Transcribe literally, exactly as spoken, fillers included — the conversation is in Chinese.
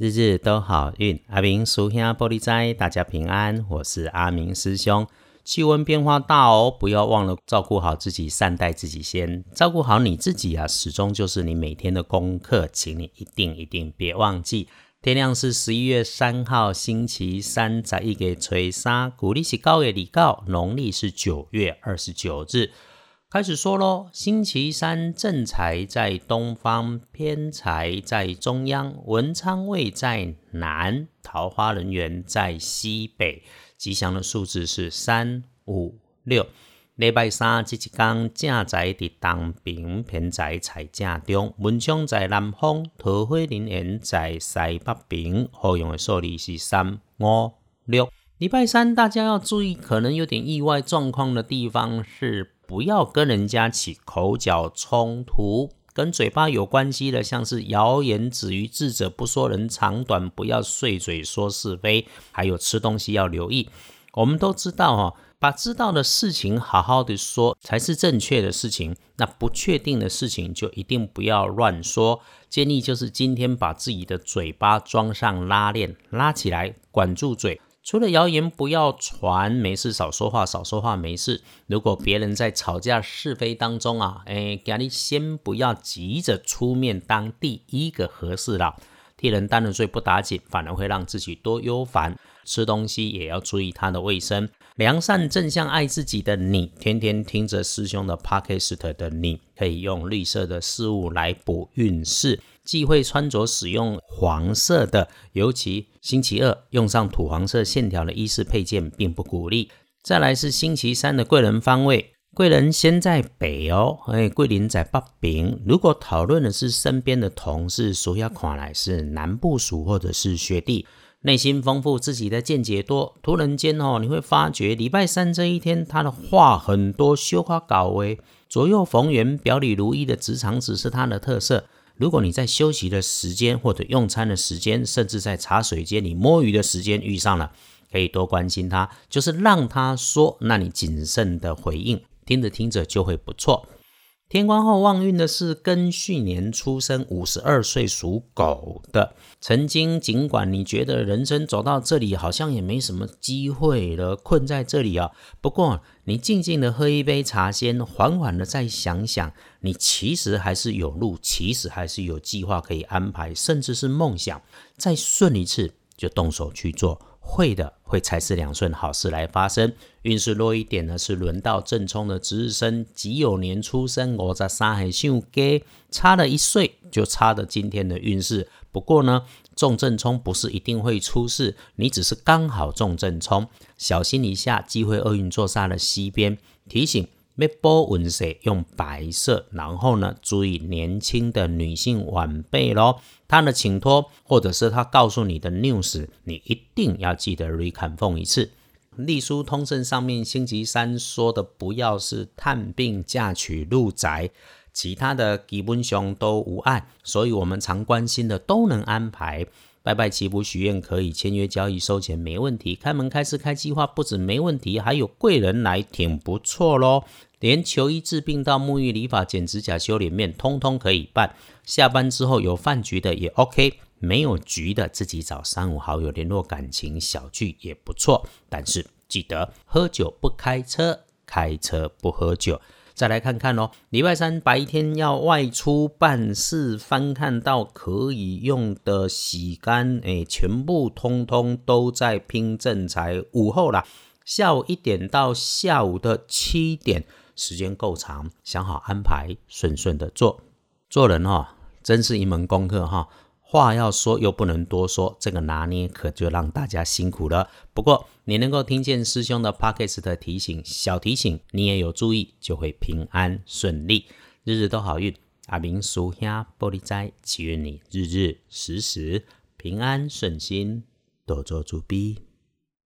日日都好运，阿明叔兄玻璃斋，大家平安，我是阿明师兄。气温变化大哦，不要忘了照顾好自己，善待自己先。照顾好你自己啊，始终就是你每天的功课，请你一定一定别忘记。天亮是十一月三号星期三，十一月初三，古历是九月二号，农历是九月二十九日。开始说咯，星期三正财在东方，偏财在中央，文昌位在南，桃花人缘在西北，吉祥的数字是三、五、六。礼拜三这一天，正财在东边，偏财在正中，文昌在南方，桃花人缘在西北边，好用的数字是三、五、六。礼拜三大家要注意可能有点意外状况的地方是，不要跟人家起口角冲突，跟嘴巴有关系的，像是谣言止于智者，不说人长短，不要碎嘴说是非，还有吃东西要留意。我们都知道、哦、把知道的事情好好的说才是正确的事情，那不确定的事情就一定不要乱说。建议就是今天把自己的嘴巴装上拉链，拉起来，管住嘴。除了谣言不要传，没事少说话，少说话没事。如果别人在吵架是非当中啊，诶，今天先不要急着出面当第一个和事佬，替人担了罪不打紧，反而会让自己多忧烦。吃东西也要注意它的卫生。良善正向爱自己的你，天天听着师兄的 Podcast 的你，可以用绿色的事物来补运势。忌讳穿着使用黄色的，尤其星期二用上土黄色线条的衣饰配件并不鼓励。再来是星期三的贵人方位，贵人先在北哦，贵人在北边。如果讨论的是身边的同事，属下看来是男部属或者是学弟，内心丰富，自己的见解多，突然间、哦、你会发觉礼拜三这一天他的话很多，修花搞为左右逢源，表里如一的职场只是他的特色。如果你在休息的时间或者用餐的时间，甚至在茶水间你摸鱼的时间遇上了，可以多关心他，就是让他说，那你谨慎的回应，听着听着就会不错。天官后旺运的是庚戌年出生五十二岁属狗的。曾经尽管你觉得人生走到这里好像也没什么机会了，困在这里啊，不过你静静的喝一杯茶先，缓缓的再想想，你其实还是有路，其实还是有计划可以安排，甚至是梦想，再顺一次就动手去做，会的会才是两顺好事来发生。运势弱一点呢，是轮到正冲的值日生，己酉年出生五十三岁上街，差了一岁就差了今天的运势。不过呢，中正冲不是一定会出事，你只是刚好中正冲，小心一下。机会厄运坐煞的西边，提醒要保运势用白色，然后呢，注意年轻的女性晚辈咯，她的请托或者是她告诉你的 news， 你一定要记得 reconfirm 一次。隶书通胜上面星期三说的不要是探病、嫁娶、入宅，其他的基本上都无碍，所以我们常关心的都能安排。拜拜祈福许愿可以，签约交易收钱没问题，开门开市开计划不止没问题，还有贵人来挺不错咯。连求医治病到沐浴理发剪指甲修脸面通通可以办，下班之后有饭局的也 OK， 没有局的自己找三五好友联络感情小聚也不错。但是记得喝酒不开车，开车不喝酒。再来看看哦，礼拜三白天要外出办事，翻看到可以用的洗干、欸、全部通通都在拼正财。午后啦，下午一点到下午的七点，时间够长，想好安排，顺顺的做。做人哦，真是一门功课哈、哦，话要说又不能多说，这个拿捏可就让大家辛苦了。不过你能够听见师兄的 Podcast 的提醒，小提醒你也有注意，就会平安顺利，日日都好运。阿明叔兄玻璃斋，祈愿你日日时时平安顺心，多做主逼。